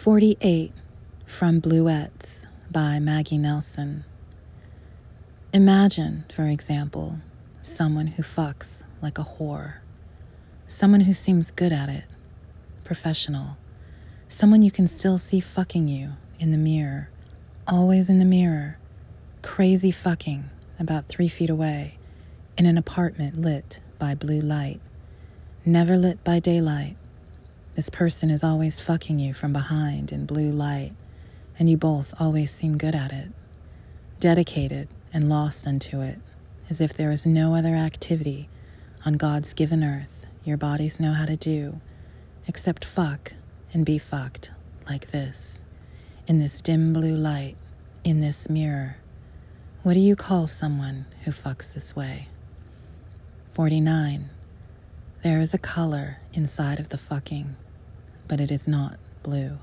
48 from Bluets by Maggie Nelson. Imagine, for example, someone who fucks like a whore. Someone who seems good at it, professional. Someone you can still see fucking you in the mirror, always in the mirror, crazy fucking about 3 feet away in an apartment lit by blue light, never lit by daylight. This person is always fucking you from behind in blue light, and you both always seem good at it, dedicated and lost unto it, as if there is no other activity on God's given earth your bodies know how to do, except fuck and be fucked like this, in this dim blue light, in this mirror. What do you call someone who fucks this way? 49. There is a color inside of the fucking, but it is not blue.